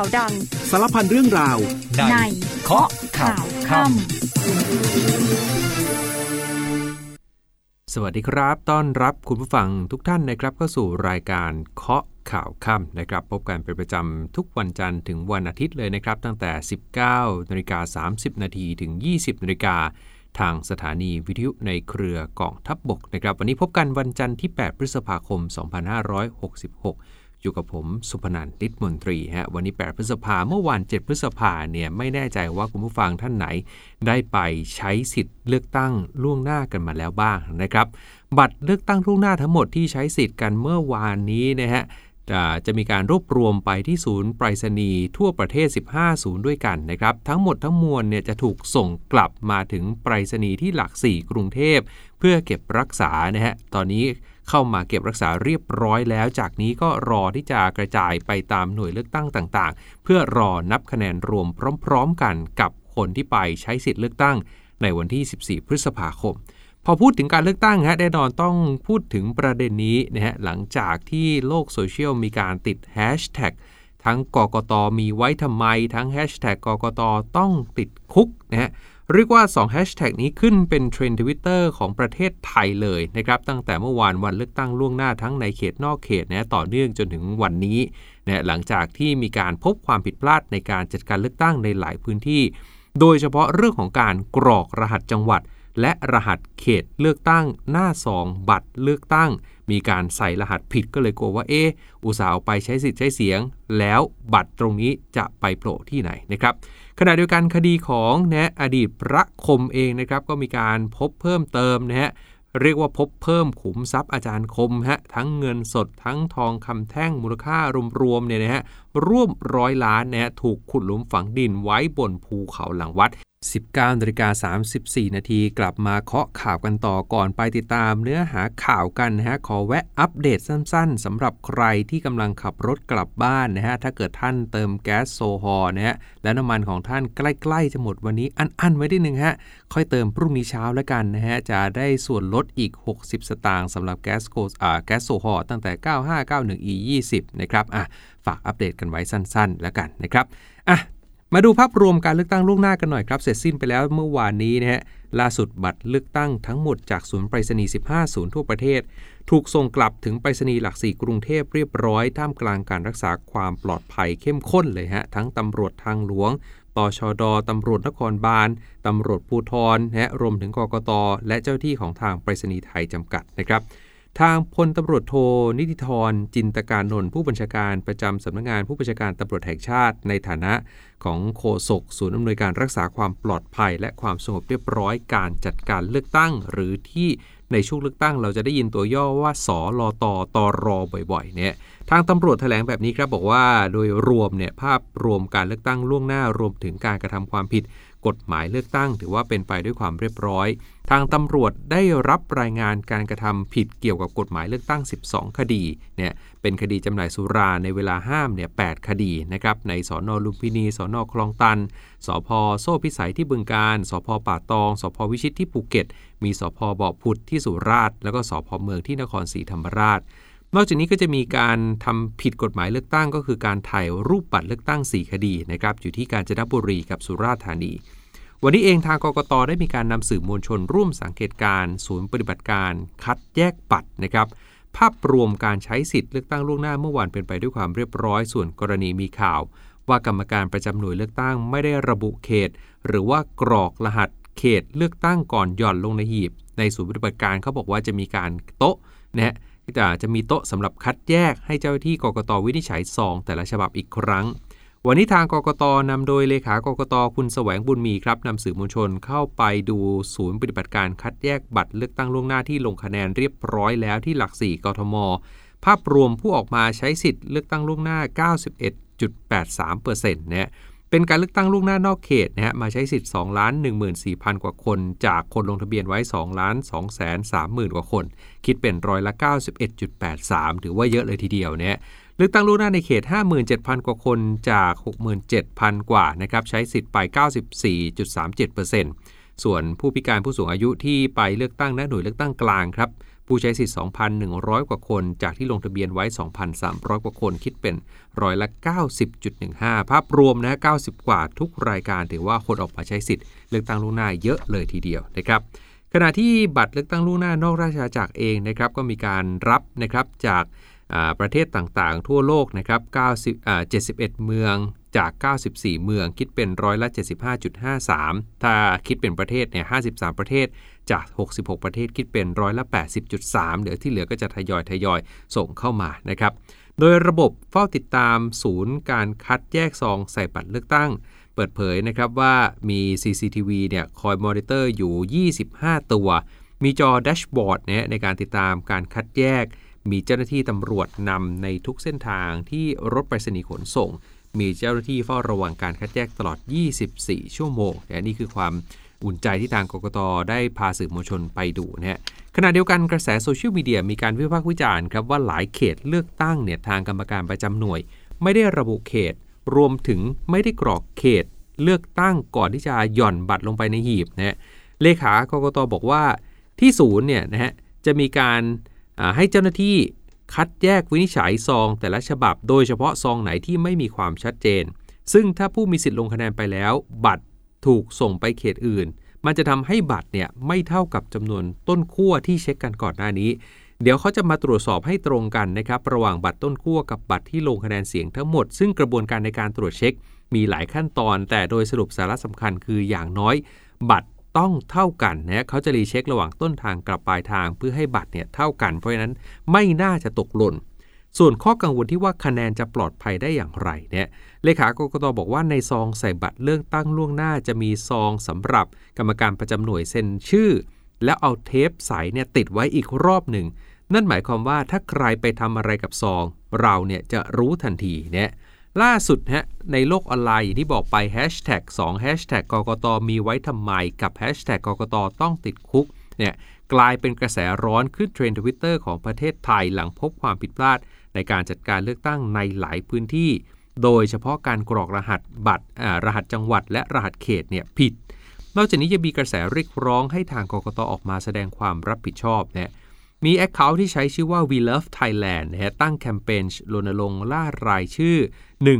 ข่าวดังสารพันเรื่องราวในเคาะข่าวค่ำสวัสดีครับต้อนรับคุณผู้ฟังทุกท่านนะครับเข้าสู่รายการเคาะข่าวค่ำนะครับพบกันเป็นประจำทุกวันจันทร์ถึงวันอาทิตย์เลยนะครับตั้งแต่ 19:30 น.ถึง 20:00 น.ทางสถานีวิทยุในเครือกองทัพบกนะครับวันนี้พบกันวันจันทร์ที่ 8 พฤษภาคม 2566อยู่กับผมสุพนันท์ ฤทธิ์มนตรีฮะวันนี้8พฤษภาเมื่อวาน7พฤษภาเนี่ยไม่แน่ใจว่าคุณผู้ฟังท่านไหนได้ไปใช้สิทธิ์เลือกตั้งล่วงหน้ากันมาแล้วบ้างนะครับบัตรเลือกตั้งล่วงหน้าทั้งหมดที่ใช้สิทธิ์กันเมื่อวานนี้นะฮะจะมีการรวบรวมไปที่ศูนย์ไปรษณีย์ทั่วประเทศ15ศูนย์ด้วยกันนะครับทั้งหมดทั้งมวลเนี่ยจะถูกส่งกลับมาถึงไปรษณีย์ที่หลัก4กรุงเทพเพื่อเก็บรักษานะฮะตอนนี้เข้ามาเก็บรักษาเรียบร้อยแล้วจากนี้ก็รอที่จะกระจายไปตามหน่วยเลือกตั้งต่างๆเพื่อรอนับคะแนนรวมพร้อมๆกันกับคนที่ไปใช้สิทธิ์เลือกตั้งในวันที่14พฤษภาคมพอพูดถึงการเลือกตั้งฮะแน่นอนต้องพูดถึงประเด็นนี้นะฮะหลังจากที่โลกโซเชียลมีการติดแฮชแท็กทั้งกกต.มีไว้ทำไมทั้งแฮชแท็กกกต.ต้องติดคุกนะฮะเรียกว่า2แฮชแท็กนี้ขึ้นเป็นเทรนด์ Twitter ของประเทศไทยเลยนะครับตั้งแต่เมื่อวานวันเลือกตั้งล่วงหน้าทั้งในเขตนอกเขตนะต่อเนื่องจนถึงวันนี้นะหลังจากที่มีการพบความผิดพลาดในการจัดการเลือกตั้งในหลายพื้นที่โดยเฉพาะเรื่องของการกรอกรหัสจังหวัดและรหัสเขตเลือกตั้งหน้าซองบัตรเลือกตั้งมีการใส่รหัสผิดก็เลยกลัวว่าอุตส่าห์เอาไปใช้สิทธิ์ใช้เสียงแล้วบัตรตรงนี้จะไปโผล่ที่ไหนนะครับขณะเดียวกันคดีของอดีตพระคมเองนะครับก็มีการพบเพิ่มเติมนะฮะเรียกว่าพบเพิ่มขุมทรัพย์อาจารย์คมฮะทั้งเงินสดทั้งทองคำแท่งมูลค่ารวมๆเนี่ยนะฮะร่วม100 ล้านนะฮะถูกขุดหลุมฝังดินไว้บนภูเขาหลังวัด 19:34 น.กลับมาเคาะข่าวกันต่อก่อนไปติดตามเนื้อหาข่าวกันนะฮะขอแวะอัปเดตสั้นๆสำหรับใครที่กำลังขับรถกลับบ้านนะฮะถ้าเกิดท่านเติมแก๊สโซฮอล์นะฮะและน้ำมันของท่านใกล้ๆจะหมดวันนี้อั้นๆไว้นิดนึงฮะค่อยเติมพรุ่งนี้เช้าแล้วกันนะฮะจะได้ส่วนลดอีก60สตางค์สำหรับแก๊สโซฮอล์ตั้งแต่ 9591E20 นะครับฝากอัปเดตกันไว้สั้นๆแล้วกันนะครับมาดูภาพรวมการเลือกตั้งล่วงหน้ากันหน่อยครับเสร็จสิ้นไปแล้วเมื่อวานนี้นะฮะล่าสุดบัตรเลือกตั้งทั้งหมดจากศูนย์ไปรษณีย์15ศูนย์ทั่วประเทศถูกส่งกลับถึงไปรษณีย์หลัก4กรุงเทพเรียบร้อยท่ามกลางการรักษาความปลอดภัยเข้มข้นเลยฮะทั้งตำรวจทางหลวงตชด.ตำรวจนครบาลตำรวจภูธรนะฮะรวมถึงกกต.และเจ้าที่ของทางไปรษณีย์ไทยจำกัดนะครับทางพลตำรวจโทนิติธรจินตการนนท์ผู้บัญชาการประจำสำนักงานผู้บัญชาการตำรวจแห่งชาติในฐานะของโฆษกศูนย์อำนวยการรักษาความปลอดภัยและความสงบเรียบร้อยการจัดการเลือกตั้งหรือที่ในช่วงเลือกตั้งเราจะได้ยินตัวย่อว่าสลต.ตร.บ่อยๆเนี่ยทางตำรวจแถลงแบบนี้ครับบอกว่าโดยรวมเนี่ยภาพรวมการเลือกตั้งล่วงหน้ารวมถึงการกระทำความผิดกฎหมายเลือกตั้งถือว่าเป็นไปด้วยความเรียบร้อยทางตำรวจได้รับรายงานการกระทำผิดเกี่ยวกับกฎหมายเลือกตั้ง12คดีเนี่ยเป็นคดีจำหน่ายสุราในเวลาห้ามเนี่ย8คดีนะครับในสน.ลุมพินีสน.คลองตันสพ.โซ่พิสัยที่บึงกาฬสพ.ป่าตองสพ.วิชิตที่ภูเก็ตมีสพ.บ่อผุดที่สุราษฎร์แล้วก็สพ.เมืองที่นครศรีธรรมราชนอกจากนี้ก็จะมีการทำผิดกฎหมายเลือกตั้งก็คือการถ่ายรูปบัตรเลือกตั้ง4คดีนะครับอยู่ที่กาญจนบุรีกับสุราษฎร์ธานีวันนี้เองทางกกต.ได้มีการนำสื่อมวลชนร่วมสังเกตการณ์ศูนย์ปฏิบัติการคัดแยกบัตรนะครับภาพรวมการใช้สิทธิ์เลือกตั้งล่วงหน้าเมื่อวานเป็นไปด้วยความเรียบร้อยส่วนกรณีมีข่าวว่ากรรมการประจำหน่วยเลือกตั้งไม่ได้ระบุเขตหรือว่ากรอกรหัสเขตเลือกตั้งก่อนหย่อนลงในหีบในศูนย์ปฏิบัติการเขาบอกว่าจะมีการโต๊ะนะจะมีโต๊ะสำหรับคัดแยกให้เจ้าหน้าที่กกต.วินิจฉัยซองแต่ละฉบับอีกครั้งวันนี้ทางกกต.นำโดยเลขากกต.คุณแสวงบุญมีครับนำสื่อมวลชนเข้าไปดูศูนย์ปฏิบัติการคัดแยกบัตรเลือกตั้งล่วงหน้าที่ลงคะแนนเรียบร้อยแล้วที่หลัก4กทม.ภาพรวมผู้ออกมาใช้สิทธิ์เลือกตั้งล่วงหน้า 91.83% นะเป็นการเลือกตั้งล่วงหน้านอกเขตนะฮะมาใช้สิทธิ์ 2,14,000 กว่าคนจากคนลงทะเบียนไว้ 2,230,000 กว่าคนคิดเป็นร้อยละ 91.83 ถือว่าเยอะเลยทีเดียวเนี่ยเลือกตั้งล่วงหน้าในเขต 57,000 กว่าคนจาก 67,000 กว่านะครับใช้สิทธิ์ไป 94.37% ส่วนผู้พิการผู้สูงอายุที่ไปเลือกตั้งณหน่วยเลือกตั้งกลางครับ ผู้ใช้สิทธิ์ 2,100 กว่าคนจากที่ลงทะเบียนไว้ 2,300 กว่าคนคิดเป็นร้อยละ 90.15 ภาพรวมนะ90 กว่าทุกรายการถือว่าคนออกมาใช้สิทธิ์เลือกตั้งล่วงหน้าเยอะเลยทีเดียวนะครับขณะที่บัตรเลือกตั้งล่วงหน้านอกราชอาณาจักรเองนะครับก็มีการรับนะครับจากประเทศต่างๆทั่วโลกนะครับ71 เมืองจาก 94 เมืองคิดเป็นร้อยละ 75.53 ถ้าคิดเป็นประเทศเนี่ย 53 ประเทศจาก 66 ประเทศคิดเป็นร้อยละ 80.3 เหลือที่เหลือก็จะทยอยส่งเข้ามานะครับโดยระบบเฝ้าติดตามศูนย์การคัดแยกซองใส่บัตรเลือกตั้งเปิดเผยนะครับว่ามี CCTV เนี่ยคอยมอนิเตอร์อยู่ 25 ตัวมีจอแดชบอร์ดเนี่ยในการติดตามการคัดแยกมีเจ้าหน้าที่ตำรวจนำในทุกเส้นทางที่รถไปรษณีย์ขนส่งมีเจ้าหน้าที่เฝ้าระวังการคัดแยกตลอด 24 ชั่วโมงและนี่คือความอุ่นใจที่ทางกกต.ได้พาสื่อมวลชนไปดูนะฮะขณะเดียวกันกระแสโซเชียลมีเดียมีการวิพากษ์วิจารณ์ครับว่าหลายเขตเลือกตั้งเนี่ยทางกรรมการประจำหน่วยไม่ได้ระบุเขตรวมถึงไม่ได้กรอกเขตเลือกตั้งก่อนที่จะหย่อนบัตรลงไปในหีบนะฮะเลขากกต.บอกว่าที่ศูนย์เนี่ยนะฮะจะมีการให้เจ้าหน้าที่คัดแยกวินิจฉัยซองแต่ละฉบับโดยเฉพาะซองไหนที่ไม่มีความชัดเจนซึ่งถ้าผู้มีสิทธิ์ลงคะแนนไปแล้วบัตรถูกส่งไปเขตอื่นมันจะทำให้บัตรเนี่ยไม่เท่ากับจำนวนต้นขั้วที่เช็คกันก่อนหน้านี้เดี๋ยวเขาจะมาตรวจสอบให้ตรงกันนะครับระหว่างบัตรต้นขั้วกับบัตรที่ลงคะแนนเสียงทั้งหมดซึ่งกระบวนการในการตรวจเช็คมีหลายขั้นตอนแต่โดยสรุปสาระสำคัญคืออย่างน้อยบัตรต้องเท่ากันนะเขาจะรีเช็คระหว่างต้นทางกับปลายทางเพื่อให้บัตรเนี่ยเท่ากันเพราะฉะนั้นไม่น่าจะตกหล่นส่วนข้อกังวลที่ว่าคะแนนจะปลอดภัยได้อย่างไรเนี่ยเลขากกต.บอกว่าในซองใส่บัตรเลือกตั้งล่วงหน้าจะมีซองสำหรับกรรมการประจำหน่วยเซ็นชื่อแล้วเอาเทปใสเนี่ยติดไว้อีกรอบหนึ่งนั่นหมายความว่าถ้าใครไปทำอะไรกับซองเราเนี่ยจะรู้ทันทีเนี่ยล่าสุดฮะในโลกออนไลน์อย่างที่บอกไปแฮชแท็ก2แฮชแท็กกกต.มีไว้ทำไมกับแฮชแท็กกกต.ต้องติดคุกเนี่ยกลายเป็นกระแสร้อนขึ้นเทรนด์ Twitter ของประเทศไทยหลังพบความผิดพลาดในการจัดการเลือกตั้งในหลายพื้นที่โดยเฉพาะการกรอกรหัสบัตรรหัสจังหวัดและรหัสเขตเนี่ยผิดนอกจากนี้ยังมีกระแสเรียกร้องให้ทางกกต.ออกมาแสดงความรับผิดชอบเนี่ยมีแอคเคาท์ที่ใช้ชื่อว่า We Love Thailand นะฮะตั้งแคมเปญรณรงค์ล่ารายชื่อ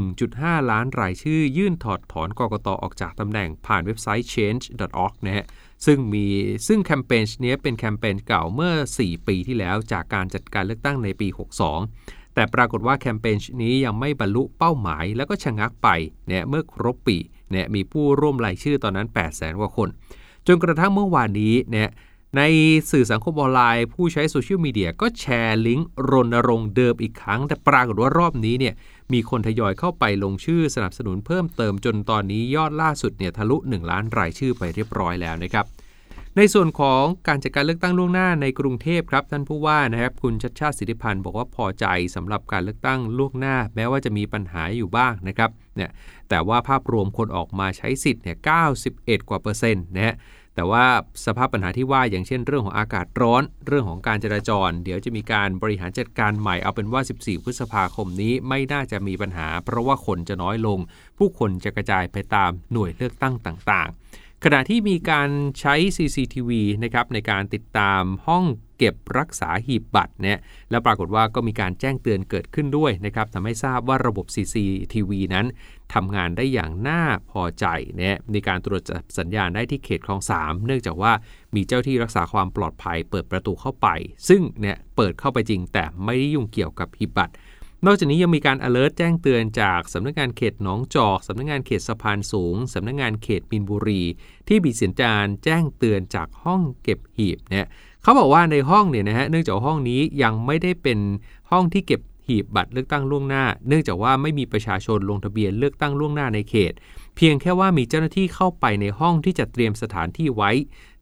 1.5 ล้านรายชื่อยื่นถอดถอนกกต.ออกจากตำแหน่งผ่านเว็บไซต์ change.org นะฮะซึ่งแคมเปญนี้เป็นแคมเปญเก่าเมื่อ 4 ปีที่แล้วจากการจัดการเลือกตั้งในปี 62 แต่ปรากฏว่าแคมเปญนี้ยังไม่บรรลุเป้าหมายแล้วก็ชะงักไปเนี่ยเมื่อครบปีเนี่ยมีผู้ร่วมรายชื่อตอนนั้น 800,000 กว่าคนจนกระทั่งเมื่อวานนี้เนี่ยในสื่อสังคมออนไลน์ผู้ใช้โซเชียลมีเดียก็แชร์ลิงก์รณรงค์เดิมอีกครั้งแต่ปรากฏว่ารอบนี้เนี่ยมีคนทยอยเข้าไปลงชื่อสนับสนุนเพิ่มเติมจนตอนนี้ยอดล่าสุดเนี่ยทะลุ1ล้านรายชื่อไปเรียบร้อยแล้วนะครับในส่วนของการจัดการเลือกตั้งล่วงหน้าในกรุงเทพครับท่านผู้ว่านะครับคุณชัชชาติสิทธิพันธ์บอกว่าพอใจสำหรับการเลือกตั้งล่วงหน้าแม้ว่าจะมีปัญหาอยู่บ้างนะครับเนี่ยแต่ว่าภาพรวมคนออกมาใช้สิทธิ์เนี่ย91% กว่านะฮะแต่ว่าสภาพปัญหาที่ว่าอย่างเช่นเรื่องของอากาศร้อนเรื่องของการจราจรเดี๋ยวจะมีการบริหารจัดการใหม่เอาเป็นว่า14 พฤษภาคมนี้ไม่น่าจะมีปัญหาเพราะว่าคนจะน้อยลงผู้คนจะกระจายไปตามหน่วยเลือกตั้งต่างๆขณะที่มีการใช้ CCTV นะครับในการติดตามห้องเก็บรักษาหีบบัตรเนี่ยและปรากฏว่าก็มีการแจ้งเตือนเกิดขึ้นด้วยนะครับทำให้ทราบว่าระบบ CCTV นั้นทำงานได้อย่างน่าพอใจนะมีการตรวจจับสัญญาณได้ที่เขตคลอง3เนื่องจากว่ามีเจ้าที่รักษาความปลอดภัยเปิดประตูเข้าไปซึ่งเนี่ยเปิดเข้าไปจริงแต่ไม่ได้ยุ่งเกี่ยวกับหีบบัตรนอกจากนี้ยังมีการ alert แจ้งเตือนจากสำนักงานเขตหนองจอกสำนักงานเขตสะพานสูงสำนักงานเขตมีนบุรีที่มีสัญญาณแจ้งเตือนจากห้องเก็บหีบเนี่ยเขาบอกว่าในห้องเนี่ยนะฮะเนื่องจากห้องนี้ยังไม่ได้เป็นห้องที่เก็บหีบบัตรเลือกตั้งล่วงหน้าเนื่องจากว่าไม่มีประชาชนลงทะเบียนเลือกตั้งล่วงหน้าในเขตเพียงแค่ว่ามีเจ้าหน้าที่เข้าไปในห้องที่จะเตรียมสถานที่ไว้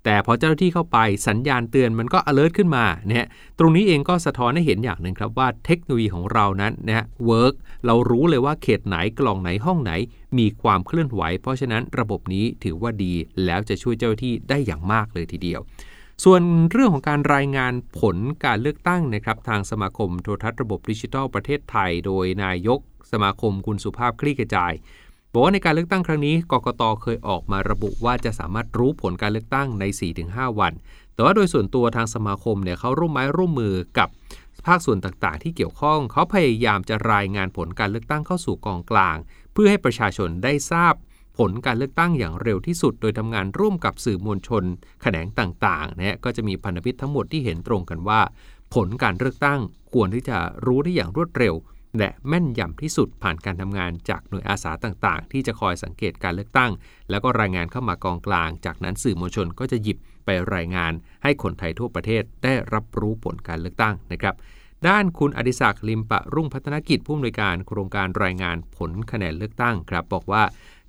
แต่พอเจ้าหน้าที่เข้าไปสัญญาณเตือนมันก็ alert ขึ้นมานะฮะตรงนี้เองก็สะท้อนให้เห็นอย่างหนึ่งครับว่าเทคโนโลยีของเรานั้นนะฮะ work เรารู้เลยว่าเขตไหนกล่องไหนห้องไหนมีความเคลื่อนไหวเพราะฉะนั้นระบบนี้ถือว่าดีแล้วจะช่วยเจ้าหน้าที่ได้อย่างมากเลยทีเดียวส่วนเรื่องของการรายงานผลการเลือกตั้งนะครับทางสมาคมโทรทัศน์ระบบดิจิทัลประเทศไทยโดยนายกสมาคมคุณสุภาพคลี่กระจาย บอกว่าในการเลือกตั้งครั้งนี้กกต.เคยออกมาระบุว่าจะสามารถรู้ผลการเลือกตั้งใน 4-5 วันแต่ว่าโดยส่วนตัวทางสมาคมเนี่ยเขาร่วมไม้ร่วมมือกับภาคส่วนต่างๆที่เกี่ยวข้องเขาพยายามจะรายงานผลการเลือกตั้งเข้าสู่กองกลางเพื่อให้ประชาชนได้ทราบผลการเลือกตั้งอย่างเร็วที่สุดโดยทำงานร่วมกับสื่อมวลชนแขนงต่างๆนะก็จะมีพันธมิตรทั้งหมดที่เห็นตรงกันว่าผลการเลือกตั้งควรที่จะรู้ได้อย่างรวดเร็วและแม่นยำที่สุดผ่านการทำงานจากหน่วยอาสาต่างๆที่จะคอยสังเกตการเลือกตั้งแล้วก็รายงานเข้ามากองกลางจากนั้นสื่อมวลชนก็จะหยิบไปรายงานให้คนไทยทั่วประเทศได้รับรู้ผลการเลือกตั้งนะครับด้านคุณอดิศักดิ์ลิมปะรุ่งพัฒนกิจผู้อำนวยการโครงการรายงานผลคะแนนเลือกตั้งครับบอกว่า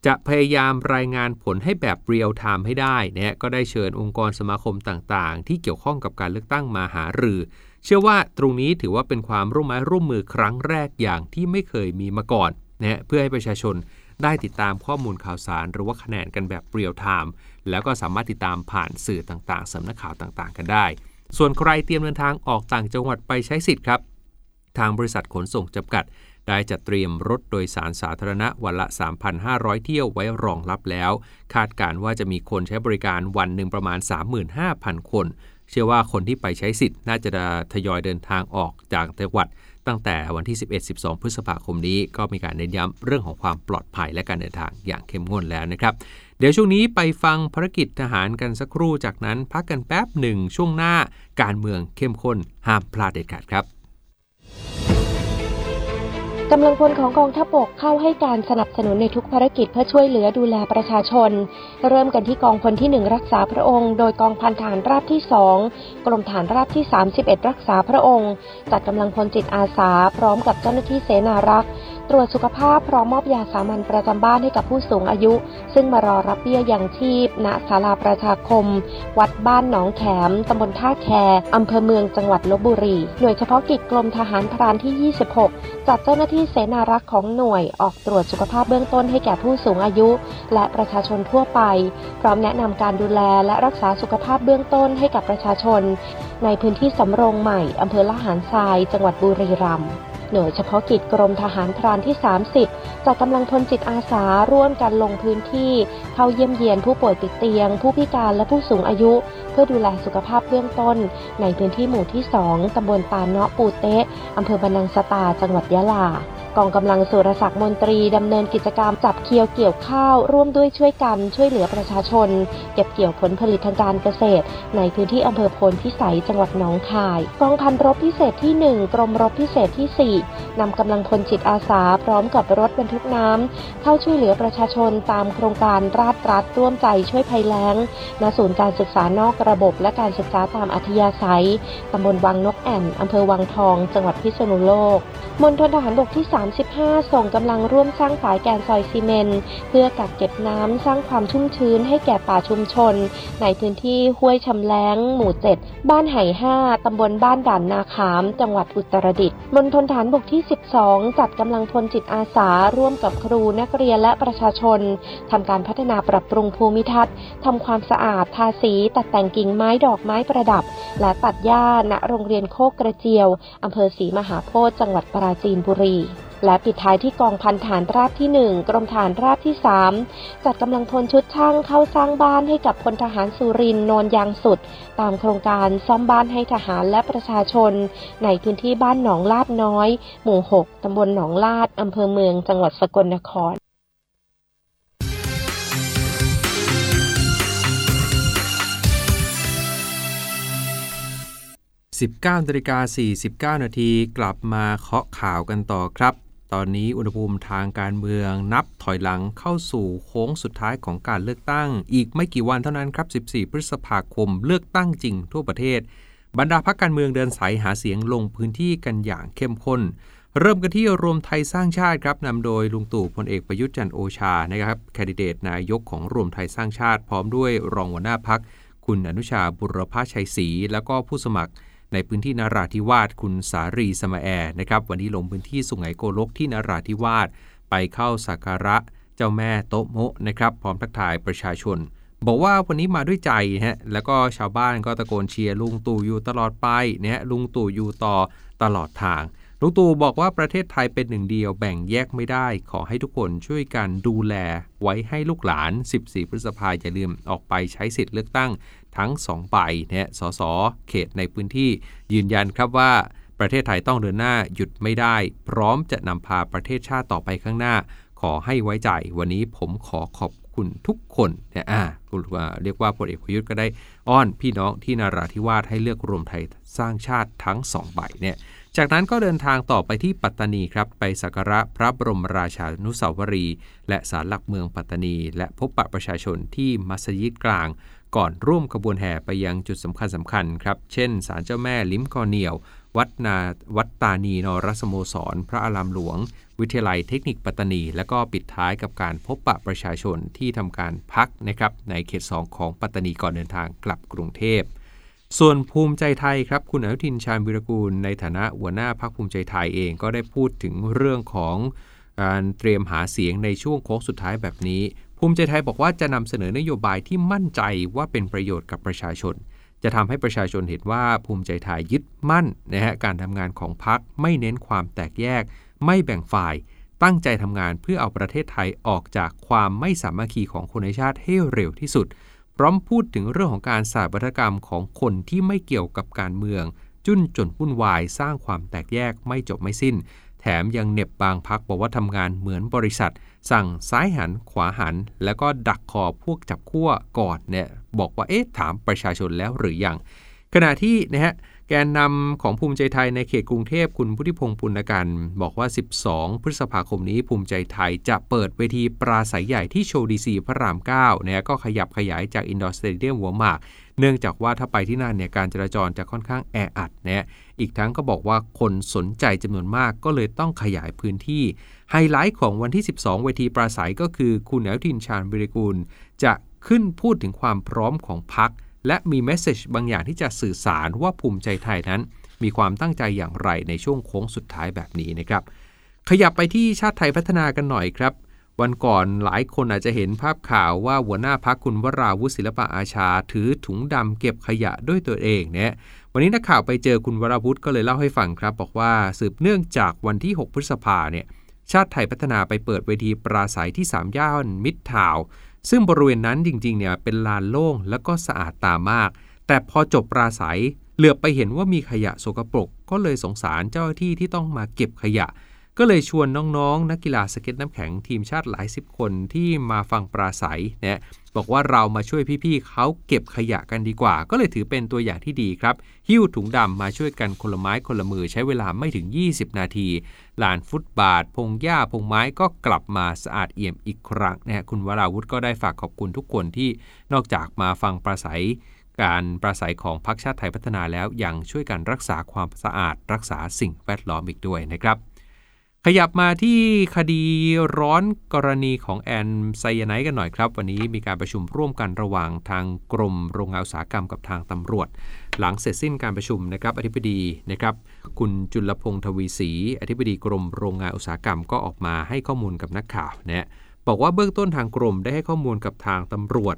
จะพยายามรายงานผลให้แบบเรียลไทม์ให้ได้นะก็ได้เชิญองค์กรสมาคมต่างๆที่เกี่ยวข้องกับการเลือกตั้งมาหารือเชื่อว่าตรงนี้ถือว่าเป็นความร่วมไม้ร่วมมือครั้งแรกอย่างที่ไม่เคยมีมาก่อนนะเพื่อให้ประชาชนได้ติดตามข้อมูลข่าวสารหรือว่าคะแนนกันแบบเรียลไทม์แล้วก็สามารถติดตามผ่านสื่อต่างๆสำนักข่าวต่างๆกันได้ส่วนใครเตรียมเดินทางออกต่างจังหวัดไปใช้สิทธิ์ครับทางบริษัทขนส่งจำกัดได้จัดเตรียมรถโดยสารสาธารณะวันละ 3,500 เที่ยวไว้รองรับแล้วคาดการณ์ว่าจะมีคนใช้บริการวันหนึ่งประมาณ 35,000 คนเชื่อว่าคนที่ไปใช้สิทธิ์น่าจะทยอยเดินทางออกจากจังหวัดตั้งแต่วันที่ 11-12 พฤษภาคมนี้ก็มีการเน้นย้ำเรื่องของความปลอดภัยและการเดินทางอย่างเข้มงวดแล้วนะครับเดี๋ยวช่วงนี้ไปฟังภารกิจทหารกันสักครู่จากนั้นพักกันแป๊บหนึ่งช่วงหน้าการเมืองเข้มข้นห้ามพลาดเด็ดขาดครับกำลังพลของกองทัพบกเข้าให้การสนับสนุนในทุกภารกิจเพื่อช่วยเหลือดูแลประชาชนเริ่มกันที่กองพลที่1รักษาพระองค์โดยกองพันฐานราบที่2กรมฐานราบที่31รักษาพระองค์จัดกำลังพลจิตอาสาพร้อมกับเจ้าหน้าที่เสนารักษ์ตรวจสุขภาพพร้อมมอบยาสามัญประจำบ้านให้กับผู้สูงอายุซึ่งมารอรับเบี้ยยังชีพณศาลาประชาคมวัดบ้านหนองแขมตำบลท่าแคอำเภอเมืองจังหวัดลพบุรีหน่วยเฉพาะกิจกรมทหารพรานที่26จัดเจ้าหน้าที่เสนารักษ์ของหน่วยออกตรวจสุขภาพเบื้องต้นให้แก่ผู้สูงอายุและประชาชนทั่วไปพร้อมแนะนำการดูแลและรักษาสุขภาพเบื้องต้นให้กับประชาชนในพื้นที่สำโรงใหม่อำเภอละหานทรายจังหวัดบุรีรัมย์หน่วยเฉพาะกิจกรมทหารพรานที่30จัดกำลังพลจิตอาสาร่วมกันลงพื้นที่เข้าเยี่ยมเยียนผู้ป่วยติดเตียงผู้พิการและผู้สูงอายุเพื่อดูแลสุขภาพเบื้องต้นในพื้นที่หมู่ที่2ตำบลตาเนาะปูเตะอำเภอบะนังสตาจังหวัดยะลากองกำลังสุรศักดิ์มนตรีดำเนินกิจกรรมจับเคียวเกี่ยวข้าวร่วมด้วยช่วยกันช่วยเหลือประชาชนเก็บเกี่ยวผลผลิตทางการเกษตรในพื้นที่อำเภอโพนพิสัยจังหวัดหนองคายกองพันรบพิเศษที่1กรมรบพิเศษที่4นำกำลังพลจิตอาสาพร้อมกับรถบรรทุกน้ำเข้าช่วยเหลือประชาชนตามโครงการราษฎร์รัฐร่วมใจช่วยภัยแล้งณศูนย์การศึกษานอกระบบและการศึกษาตามอัธยาศัยตำบลวังนกแอ่นอำเภอวังทองจังหวัดพิษณุโลกมณฑลทหารบกที่35ส่งกำลังร่วมสร้างฝายแกนซอยซีเมนต์เพื่อกักเก็บน้ำสร้างความชุ่มชื้นให้แก่ป่าชุมชนในพื้นที่ห้วยชำแล้งหมู่7บ้านไห่5ตำบลบ้านด่านนาขามจังหวัดอุตรดิตถ์มณฑลทหารบกที่12จัดกำลังพลจิตอาสาร่วมกับครูนักเรียนและประชาชนทำการพัฒนาปรับปรุงภูมิทัศน์ทำความสะอาดทาสีตัดแต่งกิ่งไม้ดอกไม้ประดับและตัดหญ้าณโรงเรียนโคกกระเจียวอำเภอศรีมหาโพธิ์จังหวัดปราจีนบุรีและปิดท้ายที่กองพันฐานราบที่1กรมฐานราบที่3จัดกำลังพลชุดช่างเข้าสร้างบ้านให้กับพลทหารสุรินทร์โนนยางสุดตามโครงการซ่อมบ้านให้ทหารและประชาชนในพื้นที่บ้านหนองลาดน้อยหมู่6ตำบลหนองลาดอำเภอเมืองจังหวัดสกลนคร19.49 นาทีกลับมาเคาะข่าวกันต่อครับตอนนี้อุณหภูมิทางการเมืองนับถอยหลังเข้าสู่โค้งสุดท้ายของการเลือกตั้งอีกไม่กี่วันเท่านั้นครับ14 พฤษภาคมเลือกตั้งจริงทั่วประเทศบรรดาพรรคการเมืองเดินสายหาเสียงลงพื้นที่กันอย่างเข้มข้นเริ่มกันที่รวมไทยสร้างชาติครับนำโดยลุงตู่พลเอกประยุทธ์จันทร์โอชานะครับแคนดิเดตนายกของรวมไทยสร้างชาติพร้อมด้วยรองหัวหน้าพรรคคุณอนุชาบุรพชัยศรีแล้วก็ผู้สมัครในพื้นที่นราธิวาสคุณสารีสมาแอนะครับวันนี้ลงพื้นที่สุไหงโกลกที่นราธิวาสไปเข้าสักการะเจ้าแม่โต๊ะโมะนะครับพร้อมทักทายประชาชนบอกว่าวันนี้มาด้วยใจฮะแล้วก็ชาวบ้านก็ตะโกนเชียร์ลุงตู่อยู่ตลอดไปนะฮะลุงตู่อยู่ต่อตลอดทาง ลุงตู่บอกว่าประเทศไทยเป็นหนึ่งเดียวแบ่งแยกไม่ได้ขอให้ทุกคนช่วยกันดูแลไว้ให้ลูกหลาน14พฤษภาคมอย่าลืมออกไปใช้สิทธิ์เลือกตั้งทั้ง2ใบนะสสเขตในพื้นที่ยืนยันครับว่าประเทศไทยต้องเดินหน้าหยุดไม่ได้พร้อมจะนำพาประเทศชาติต่อไปข้างหน้าขอให้ไว้ใจวันนี้ผมขอขอบคุณทุกคนนะเรียกว่าพลเอกประยุทธ์ก็ได้อ้อนพี่น้องที่นราธิวาสให้เลือกรวมไทยสร้างชาติทั้ง2ใบเนี่ยจากนั้นก็เดินทางต่อไปที่ปัตตานีครับไปสักการะพระบรมราชานุสาวรีย์และศาลหลักเมืองปัตตานีและพบปะประชาชนที่มัสยิดกลางก่อนร่วมขบวนแห่ไปยังจุดสำคัญครับเช่นศาลเจ้าแม่ลิ้มกอเหนียววัดตานีนรสโมสรพระอารามหลวงวิทยาลัยเทคนิคปัตตานีและก็ปิดท้ายกับการพบปะประชาชนที่ทำการพักนะครับในเขต2ของปัตตานีก่อนเดินทางกลับกรุงเทพส่วนภูมิใจไทยครับคุณอนุทินชาญวิรากูลในฐานะหัวหน้าพรรคภูมิใจไทยเองก็ได้พูดถึงเรื่องของการเตรียมหาเสียงในช่วงโค้งสุดท้ายแบบนี้ภูมิใจไทยบอกว่าจะนำเสนอนโยบายที่มั่นใจว่าเป็นประโยชน์กับประชาชนจะทำให้ประชาชนเห็นว่าภูมิใจไทยยึดมั่นนะฮะการทำงานของพรรคไม่เน้นความแตกแยกไม่แบ่งฝ่ายตั้งใจทำงานเพื่อเอาประเทศไทยออกจากความไม่สามัคคีของคนในชาติให้เร็วที่สุดพร้อมพูดถึงเรื่องของการสถาปัตยกรรมของคนที่ไม่เกี่ยวกับการเมืองจุ้นจนวุ่นวายสร้างความแตกแยกไม่จบไม่สิ้นแถมยังเหน็บบางพรรคบอกว่าทำงานเหมือนบริษัทสั่งซ้ายหันขวาหันแล้วก็ดักคอพวกจับขั้วก่อนเนี่ยบอกว่าเอ๊ะถามประชาชนแล้วหรือยังขณะที่นะฮะแกนนำของภูมิใจไทยในเขตกรุงเทพคุณพุทธิพงษ์ปุณกันบอกว่า12พฤษภาคมนี้ภูมิใจไทยจะเปิดเวทีปราศัยใหญ่ที่โชว์ดีซีพระราม9นะก็ขยับขยายจากอินดอร์สเตเดียมหัวหมากเนื่องจากว่าถ้าไปที่นั่นเนี่ยการจราจรจะค่อนข้างแออัดนะอีกทั้งก็บอกว่าคนสนใจจำนวนมากก็เลยต้องขยายพื้นที่ไฮไลท์ของวันที่12เวทีปราศัยก็คือคุณอนุทินชาญวิรากูลจะขึ้นพูดถึงความพร้อมของพรรคและมีเมสเสจบางอย่างที่จะสื่อสารว่าภูมิใจไทยนั้นมีความตั้งใจอย่างไรในช่วงโค้งสุดท้ายแบบนี้นะครับขยับไปที่ชาติไทยพัฒนากันหน่อยครับวันก่อนหลายคนอาจจะเห็นภาพข่าวว่าหัวหน้าพรรคคุณวราวุฒิศิลปะอาชาถือถุงดำเก็บขยะด้วยตัวเองเนี่ยวันนี้นักข่าวไปเจอคุณวราวุฒิก็เลยเล่าให้ฟังครับบอกว่าสืบเนื่องจากวันที่6พฤษภาเนี่ยชาติไทยพัฒนาไปเปิดเวทีปราศัยที่3ย่านมิตรทาวน์ซึ่งบริเวณนั้นจริงๆเนี่ยเป็นลานโล่งแล้วก็สะอาดตามากแต่พอจบปราศัยเหลือบไปเห็นว่ามีขยะสกปรกก็เลยสงสารเจ้าหน้าที่ที่ต้องมาเก็บขยะก็เลยชวนน้องๆนักกีฬาสเก็ตน้ำแข็งทีมชาติหลายสิบคนที่มาฟังปราศัยเนี่ยบอกว่าเรามาช่วยพี่ๆเขาเก็บขยะกันดีกว่าก็เลยถือเป็นตัวอย่างที่ดีครับหิ้วถุงดำมาช่วยกันคนละไม้คนละมือใช้เวลาไม่ถึง20นาทีลานฟุตบาทพงหญ้าพงไม้ก็กลับมาสะอาดเอี่ยมอีกครั้งนะคุณวราวุฒิก็ได้ฝากขอบคุณทุกคนที่นอกจากมาฟังปราศัยการปราศัยของพรรคชาติไทยพัฒนาแล้วยังช่วยกันรักษาความสะอาดรักษาสิ่งแวดล้อมอีกด้วยนะครับขยับมาที่คดีร้อนกรณีของแอนไซยาไนด์กันหน่อยครับวันนี้มีการประชุมร่วมกันระหว่างทางกรมโรงงานอุตสาหกรรมกับทางตำรวจหลังเสร็จสิ้นการประชุมนะครับอธิบดีนะครับคุณจุลพงษ์ทวีศรีอธิบดีกรมโรงงานอุตสาหกรรมก็ออกมาให้ข้อมูลกับนักข่าวนะบอกว่าเบื้องต้นทางกรมได้ให้ข้อมูลกับทางตำรวจ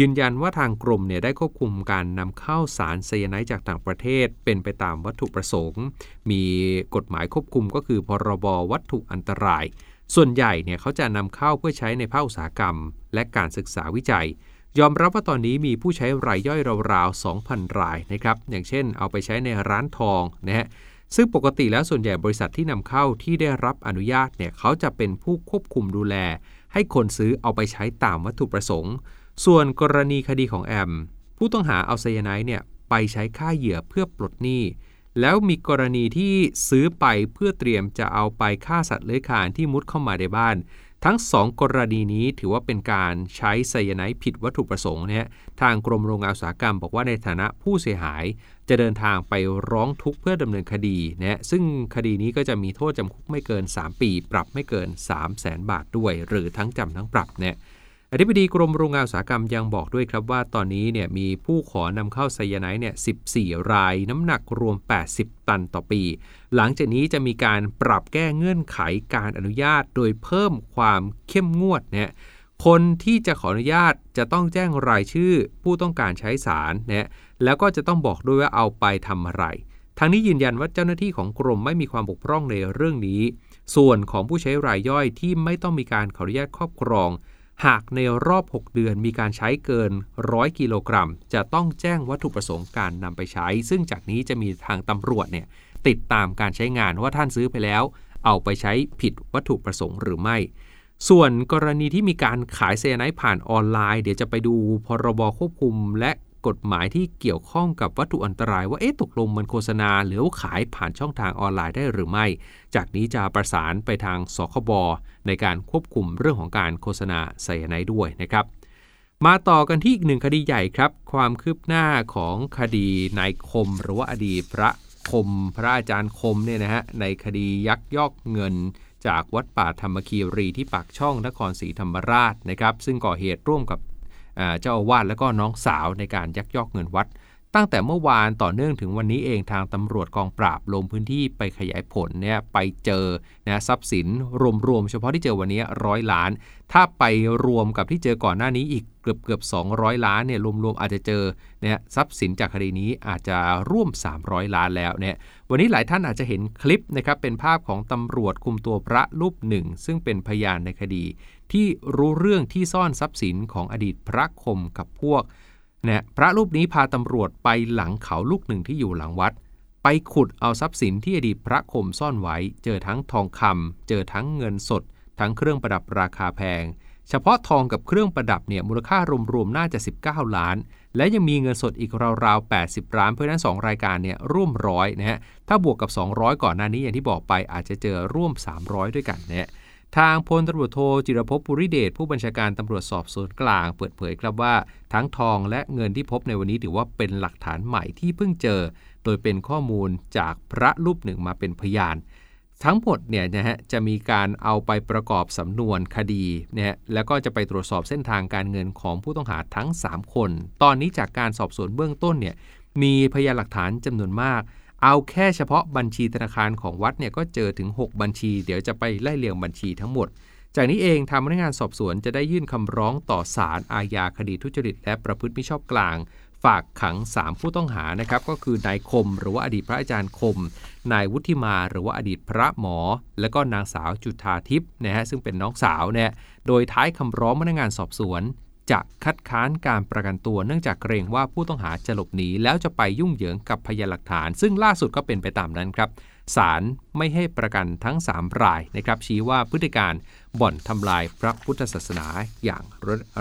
ยืนยันว่าทางกรมเนี่ยได้ควบคุมการนำเข้าสารไซยาไนด์จากต่างประเทศเป็นไปตามวัตถุประสงค์มีกฎหมายควบคุมก็คือพรบวัตถุอันตรายส่วนใหญ่เนี่ยเขาจะนำเข้าเพื่อใช้ในภาคอุตสาหกรรมและการศึกษาวิจัยยอมรับว่าตอนนี้มีผู้ใช้รายย่อยราวๆ 2,000 รายนะครับอย่างเช่นเอาไปใช้ในร้านทองนะฮะซึ่งปกติแล้วส่วนใหญ่บริษัทที่นำเข้าที่ได้รับอนุญาตเนี่ยเขาจะเป็นผู้ควบคุมดูแลให้คนซื้อเอาไปใช้ตามวัตถุประสงค์ส่วนกรณีคดีของแอมผู้ต้องหาเอาไซยาไนด์เนี่ยไปใช้ฆ่าเหยื่อเพื่อปลดหนี้แล้วมีกรณีที่ซื้อไปเพื่อเตรียมจะเอาไปฆ่าสัตว์เลื้อยคลานที่มุดเข้ามาในบ้านทั้ง2กรณีนี้ถือว่าเป็นการใช้ไซยาไนด์ผิดวัตถุประสงค์เนี่ยทางกรมโรงงานอุตสาหกรรมบอกว่าในฐานะผู้เสียหายจะเดินทางไปร้องทุกข์เพื่อดำเนินคดีนะซึ่งคดีนี้ก็จะมีโทษจำคุกไม่เกิน3ปีปรับไม่เกิน 300,000 บาทด้วยหรือทั้งจำทั้งปรับเนี่ยอธิบดีกรมโรงงานอุตสาหกรรมยังบอกด้วยครับว่าตอนนี้เนี่ยมีผู้ขอนำเข้าไซยาไนด์เนี่ย14รายน้ำหนักรวม80ตันต่อปีหลังจากนี้จะมีการปรับแก้เงื่อนไขการอนุญาตโดยเพิ่มความเข้มงวดเนี่ยคนที่จะขออนุญาตจะต้องแจ้งรายชื่อผู้ต้องการใช้สารเนี่ยแล้วก็จะต้องบอกด้วยว่าเอาไปทำอะไร ทั้งนี้ยืนยันว่าเจ้าหน้าที่ของกรมไม่มีความบกพร่องในเรื่องนี้ส่วนของผู้ใช้รายย่อยที่ไม่ต้องมีการขออนุญาตครอบครองหากในรอบ6เดือนมีการใช้เกิน100กิโลกรัมจะต้องแจ้งวัตถุประสงค์การนำไปใช้ซึ่งจากนี้จะมีทางตำรวจเนี่ยติดตามการใช้งานว่าท่านซื้อไปแล้วเอาไปใช้ผิดวัตถุประสงค์หรือไม่ส่วนกรณีที่มีการขายไซยาไนด์ผ่านออนไลน์เดี๋ยวจะไปดูพรบควบคุมและกฎหมายที่เกี่ยวข้องกับวัตถุอันตรายว่าตกลงมันโฆษณาหรือขายผ่านช่องทางออนไลน์ได้หรือไม่จากนี้จะประสานไปทางสคบในการควบคุมเรื่องของการโฆษณาไซยาไนด์ด้วยนะครับมาต่อกันที่อีกหนึ่งคดีใหญ่ครับความคืบหน้าของคดีนายคมหรือว่าอดีตพระคมพระอาจารย์คมเนี่ยนะฮะในคดียักยอกเงินจากวัดป่าธรรมคีรีที่ปากช่องนครศรีธรรมราชนะครับซึ่งก่อเหตุร่วมกับเจ้าอาวาสและก็น้องสาวในการยักยอกเงินวัดตั้งแต่เมื่อวานต่อเนื่องถึงวันนี้เองทางตำรวจกองปราบลงพื้นที่ไปขยายผลเนี่ยไปเจอทรัพย์สินรวมเฉพาะที่เจอวันนี้100 ล้านถ้าไปรวมกับที่เจอก่อนหน้านี้อีกเกือบ200 ล้านเนี่ยรวมอาจจะเจอเนี่ยทรัพย์สินจากคดีนี้อาจจะร่วม300 ล้านแล้วเนี่ยวันนี้หลายท่านอาจจะเห็นคลิปนะครับเป็นภาพของตำรวจคุมตัวพระรูปหนึ่งซึ่งเป็นพยานในคดีที่รู้เรื่องที่ซ่อนทรัพย์สินของอดีตพระคมกับพวกพระรูปนี้พาตำรวจไปหลังเขาลูกหนึ่งที่อยู่หลังวัดไปขุดเอาทรัพย์สินที่อดีตพระคมซ่อนไว้เจอทั้งทองคำเจอทั้งเงินสดทั้งเครื่องประดับราคาแพงเฉพาะทองกับเครื่องประดับเนี่ยมูลค่ารวมๆน่าจะ19 ล้านและยังมีเงินสดอีกราวๆ80 ล้านเพราะฉะนั้น2รายการเนี่ยร่วม100นะฮะถ้าบวกกับ200ก่อนหน้านี้อย่างที่บอกไปอาจจะเจอร่วม300ด้วยกันเนี่ยทางพลตำรวจโทจิรภพภูริเดชผู้บัญชาการตำรวจสอบสวนกลางเปิดเผยครับว่าทั้งทองและเงินที่พบในวันนี้ถือว่าเป็นหลักฐานใหม่ที่เพิ่งเจอโดยเป็นข้อมูลจากพระรูปหนึ่งมาเป็นพยานทั้งหมดเนี่ยนะฮะจะมีการเอาไปประกอบสำนวนคดีนะฮะแล้วก็จะไปตรวจสอบเส้นทางการเงินของผู้ต้องหาทั้ง3 คนตอนนี้จากการสอบสวนเบื้องต้นเนี่ยมีพยานหลักฐานจำนวนมากเอาแค่เฉพาะบัญชีธนาคารของวัดเนี่ยก็เจอถึง6 บัญชีเดี๋ยวจะไปไล่เรียงบัญชีทั้งหมดจากนี้เองทางพนักงานสอบสวนจะได้ยื่นคำร้องต่อศาลอาญาคดีทุจริตและประพฤติมิชอบกลางฝากขัง3 ผู้ต้องหานะครับก็คือนายคมหรือว่าอดีตพระอาจารย์คมนายวุฒิมาหรือว่าอดีตพระหมอแล้วก็นางสาวจุฑาทิพย์นะฮะซึ่งเป็นน้องสาวเนี่ยโดยท้ายคำร้องพนักงานสอบสวนจะคัดค้านการประกันตัวเนื่องจากเกรงว่าผู้ต้องหาจะหลบหนีแล้วจะไปยุ่งเหยิงกับพยานหลักฐานซึ่งล่าสุดก็เป็นไปตามนั้นครับศาลไม่ให้ประกันทั้ง3 รายนะครับชี้ว่าพฤติการบ่อนทำลายพระพุทธศาสนาอย่าง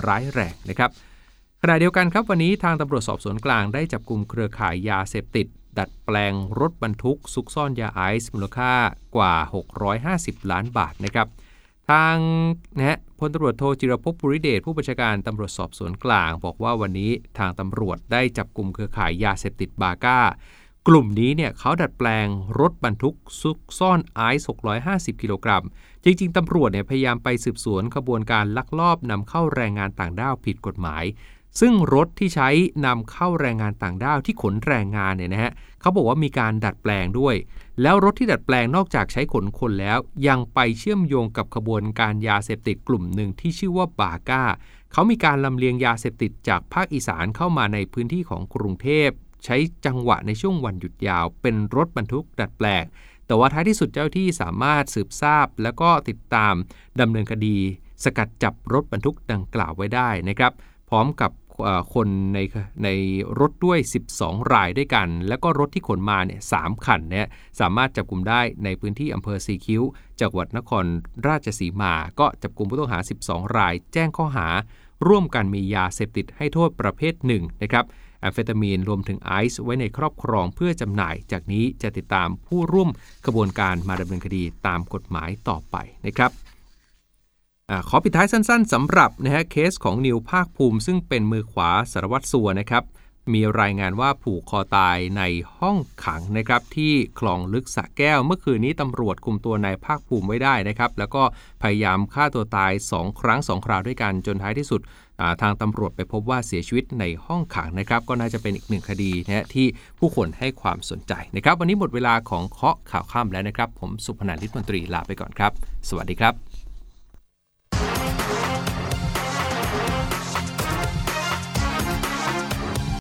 ร้ายแรงนะครับขณะเดียวกันครับวันนี้ทางตำรวจสอบสวนกลางได้จับกลุ่มเครือข่ายยาเสพติดดัดแปลงรถบรรทุกซุกซ่อนยาไอซ์มูลค่ากว่า650 ล้านบาทนะครับทางพลตำรวจโทจิรภพภูริเดชผู้บัญชาการตำรวจสอบสวนกลางบอกว่าวันนี้ทางตำรวจได้จับกลุ่มเครือข่ายยาเสพติดบาก้ากลุ่มนี้เนี่ยเขาดัดแปลงรถบรรทุกซุกซ่อนไอซ์650 กิโลกรัมจริงๆตำรวจเนี่ยพยายามไปสืบสวนขบวนการลักลอบนำเข้าแรงงานต่างด้าวผิดกฎหมายซึ่งรถที่ใช้นำเข้าแรงงานต่างด้าวที่ขนแรงงานเนี่ยนะฮะเขาบอกว่ามีการดัดแปลงด้วยแล้วรถที่ดัดแปลงนอกจากใช้ขนคนแล้วยังไปเชื่อมโยงกับขบวนการยาเสพติดกลุ่มหนึ่งที่ชื่อว่าบาก้าเขามีการลำเลียงยาเสพติดจากภาคอีสานเข้ามาในพื้นที่ของกรุงเทพใช้จังหวะในช่วงวันหยุดยาวเป็นรถบรรทุกดัดแปลงแต่ว่าท้ายที่สุดเจ้าที่สามารถสืบทราบแล้วก็ติดตามดำเนินคดีสกัดจับรถบรรทุกดังกล่าวไว้ได้นะครับพร้อมกับคนในรถด้วย12 รายด้วยกันแล้วก็รถที่ขนมาเนี่ย3 คันเนี่ยสามารถจับกุมได้ในพื้นที่อำเภอสีคิ้วจังหวัดนครราชสีมาก็จับกุมผู้ต้องหา12 รายแจ้งข้อหาร่วมกันมียาเสพติดให้โทษประเภท1นะครับแอมเฟตามีนรวมถึงไอซ์ไว้ในครอบครองเพื่อจำหน่ายจากนี้จะติดตามผู้ร่วมกระบวนการมาดำเนินคดีตามกฎหมายต่อไปนะครับขอปิดท้ายสั้นๆสำหรับเคสของนิวภาคภูมิซึ่งเป็นมือขวาสารวัตรสัวนะครับมีรายงานว่าผูกคอตายในห้องขังนะครับที่คลองลึกสระแก้วเมื่อคืนนี้ตำรวจคุมตัวนายภาคภูมิไว้ได้นะครับแล้วก็พยายามฆ่าตัวตาย2 ครั้ง 2 คราวด้วยกันจนท้ายที่สุดทางตำรวจไปพบว่าเสียชีวิตในห้องขังนะครับก็น่าจะเป็นอีก1 คดีนะที่ผู้คนให้ความสนใจนะครับวันนี้หมดเวลาของเคาะข่าวค่ำแล้วนะครับผมสุพนันท์ ฤทธิ์มนตรีลาไปก่อนครับสวัสดีครับ